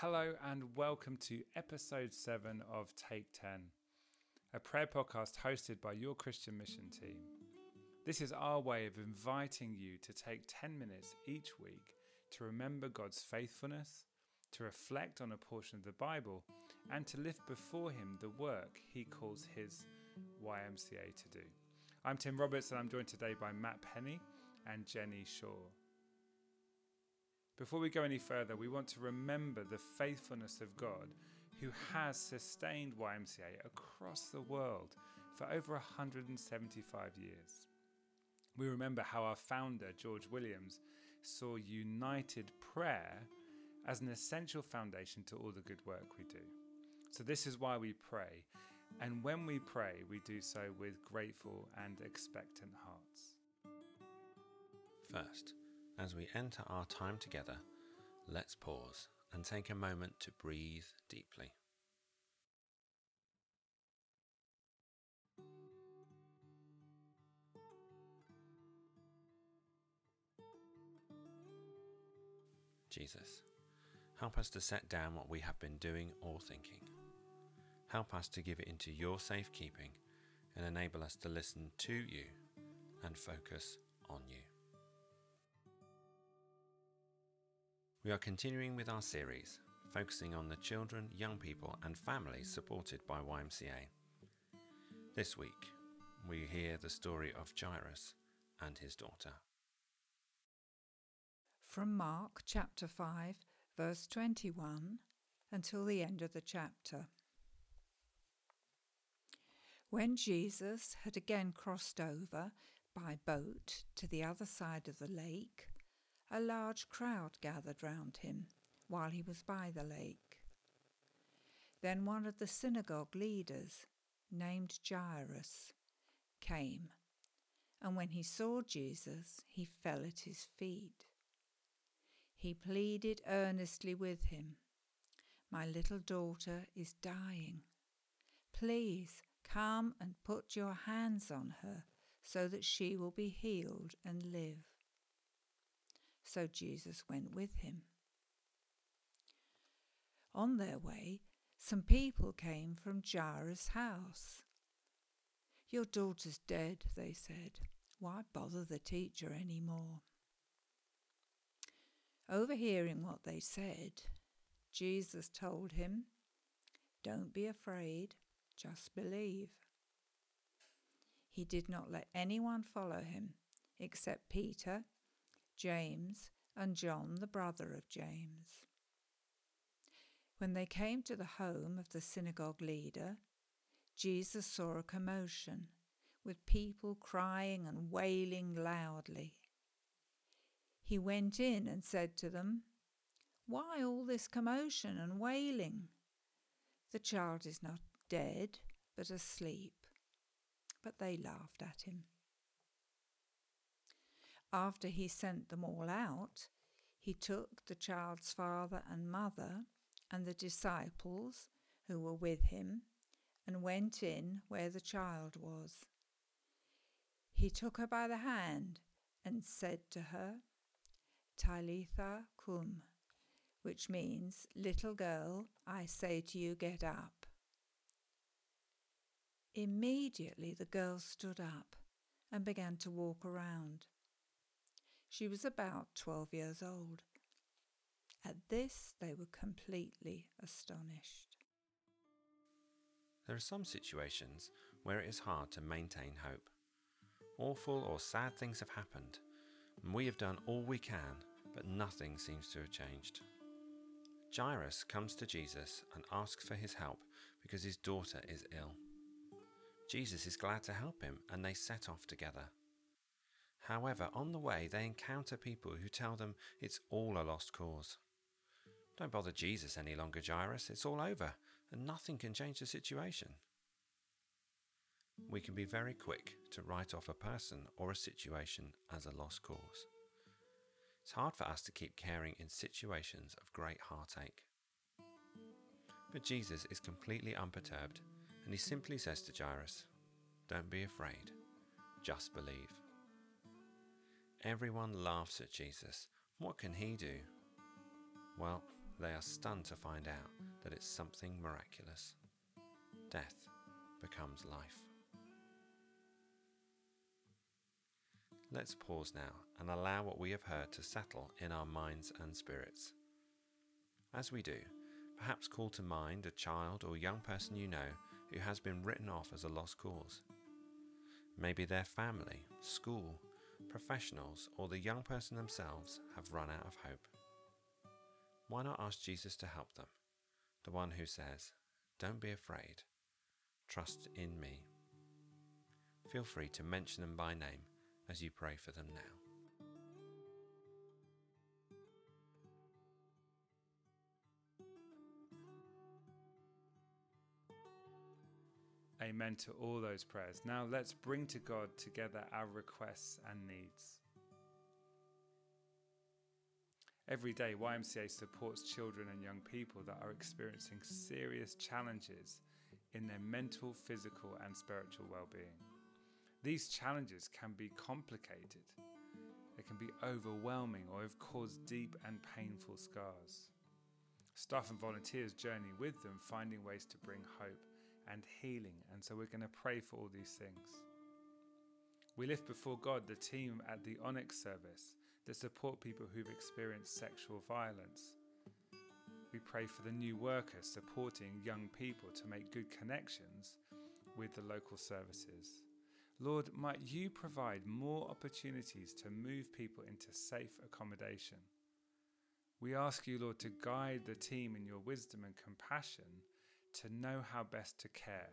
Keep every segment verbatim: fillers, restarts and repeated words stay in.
Hello and welcome to episode seven of Take ten, a prayer podcast hosted by your Christian Mission team. This is our way of inviting you to take ten minutes each week to remember God's faithfulness, to reflect on a portion of the Bible, and to lift before Him the work He calls His Y M C A to do. I'm Tim Roberts and I'm joined today by Matt Penny and Jenny Shaw. Before we go any further, we want to remember the faithfulness of God, who has sustained Y M C A across the world for over one hundred seventy-five years. We remember how our founder, George Williams, saw united prayer as an essential foundation to all the good work we do. So this is why we pray, and when we pray, we do so with grateful and expectant hearts. First, as we enter our time together, let's pause and take a moment to breathe deeply. Jesus, help us to set down what we have been doing or thinking. Help us to give it into your safekeeping and enable us to listen to you and focus on you. We are continuing with our series, focusing on the children, young people and families supported by Y M C A. This week, we hear the story of Jairus and his daughter. From Mark chapter five, verse twenty-one, until the end of the chapter. When Jesus had again crossed over by boat to the other side of the lake, a large crowd gathered round him while he was by the lake. Then one of the synagogue leaders, named Jairus, came, and when he saw Jesus, he fell at his feet. He pleaded earnestly with him, "My little daughter is dying. Please come and put your hands on her so that she will be healed and live." So Jesus went with him. On their way, some people came from Jairus' house. "Your daughter's dead," they said. "Why bother the teacher any more?" Overhearing what they said, Jesus told him, "Don't be afraid, just believe." He did not let anyone follow him except Peter, James and John, the brother of James. When they came to the home of the synagogue leader, Jesus saw a commotion, with people crying and wailing loudly. He went in and said to them, "Why all this commotion and wailing? The child is not dead, but asleep." But they laughed at him. After he sent them all out, he took the child's father and mother and the disciples who were with him and went in where the child was. He took her by the hand and said to her, "Talitha kum," which means, "Little girl, I say to you, get up." Immediately the girl stood up and began to walk around. She was about twelve years old. At this, they were completely astonished. There are some situations where it is hard to maintain hope. Awful or sad things have happened, and we have done all we can, but nothing seems to have changed. Jairus comes to Jesus and asks for his help because his daughter is ill. Jesus is glad to help him, and they set off together. However, on the way, they encounter people who tell them it's all a lost cause. "Don't bother Jesus any longer, Jairus. It's all over, and nothing can change the situation." We can be very quick to write off a person or a situation as a lost cause. It's hard for us to keep caring in situations of great heartache. But Jesus is completely unperturbed, and he simply says to Jairus, "Don't be afraid, just believe." Everyone laughs at Jesus. What can he do? Well, They are stunned to find out that it's something miraculous. Death becomes life. Let's pause now and allow what we have heard to settle in our minds and spirits. As we do, perhaps call to mind a child or young person you know who has been written off as a lost cause. Maybe their family, school, professionals, or the young person themselves have run out of hope. Why not ask Jesus to help them, the one who says, "Don't be afraid, trust in me." Feel free to mention them by name as you pray for them now. Amen to all those prayers. Now let's bring to God together our requests and needs. Every day, Y M C A supports children and young people that are experiencing serious challenges in their mental, physical, and spiritual well-being. These challenges can be complicated. They can be overwhelming or have caused deep and painful scars. Staff and volunteers journey with them, finding ways to bring hope and healing, and so we're going to pray for all these things. We lift before God the team at the Onyx service that support people who've experienced sexual violence. We pray for the new workers supporting young people to make good connections with the local services. Lord, might you provide more opportunities to move people into safe accommodation. We ask you, Lord, to guide the team in your wisdom and compassion to know how best to care,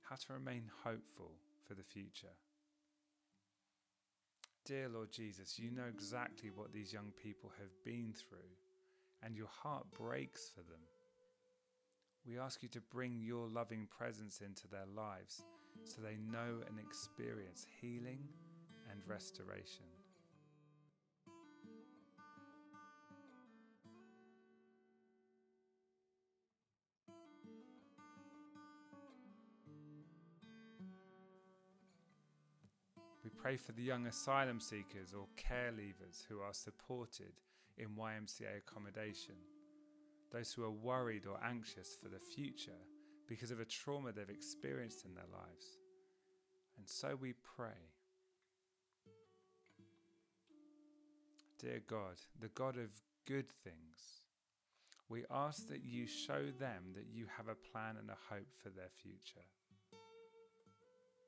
how to remain hopeful for the future. Dear Lord Jesus, you know exactly what these young people have been through, and your heart breaks for them. We ask you to bring your loving presence into their lives so they know and experience healing and restoration. We pray for the young asylum seekers or care leavers who are supported in Y M C A accommodation, those who are worried or anxious for the future because of a trauma they've experienced in their lives. And so we pray. Dear God, the God of good things, we ask that you show them that you have a plan and a hope for their future.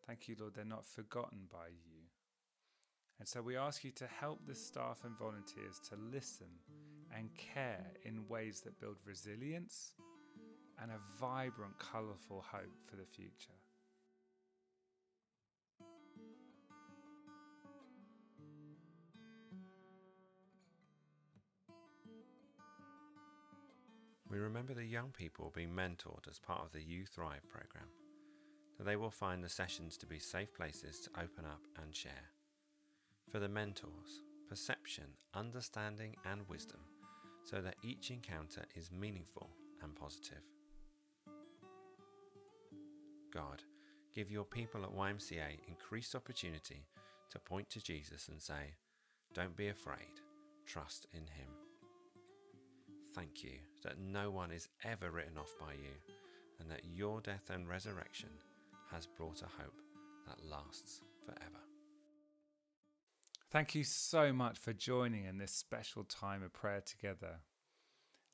Thank you, Lord, they're not forgotten by you. And so we ask you to help the staff and volunteers to listen and care in ways that build resilience and a vibrant, colourful hope for the future. We remember the young people being mentored as part of the Youth Thrive programme. They will find the sessions to be safe places to open up and share. For the mentors, perception, understanding and wisdom, so that each encounter is meaningful and positive. God, give your people at Y M C A increased opportunity to point to Jesus and say, "Don't be afraid, trust in him." Thank you that no one is ever written off by you, and that your death and resurrection has brought a hope that lasts forever. Thank you so much for joining in this special time of prayer together.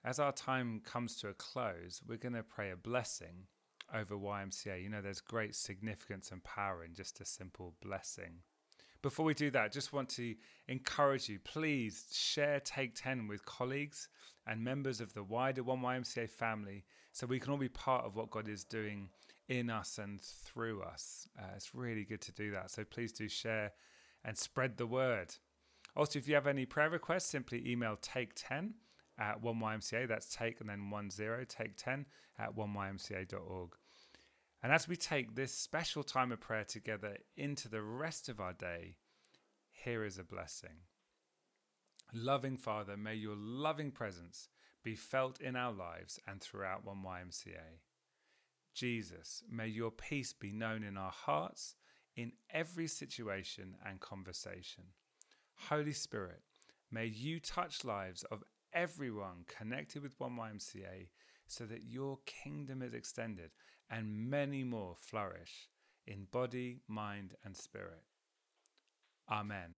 As our time comes to a close, we're going to pray a blessing over Y M C A. You know, there's great significance and power in just a simple blessing. Before we do that, just want to encourage you, please share Take ten with colleagues and members of the wider One Y M C A family so we can all be part of what God is doing in us and through us. Uh, it's really good to do that. So please do share and spread the word. Also, if you have any prayer requests, simply email take ten at one Y M C A. That's take and then one zero, take ten at one Y M C A dot org. And as we take this special time of prayer together into the rest of our day, here is a blessing. Loving Father, may your loving presence be felt in our lives and throughout One Y M C A. Jesus, may your peace be known in our hearts, in every situation and conversation. Holy Spirit, may you touch lives of everyone connected with one Y M C A so that your kingdom is extended and many more flourish in body, mind, and spirit. Amen.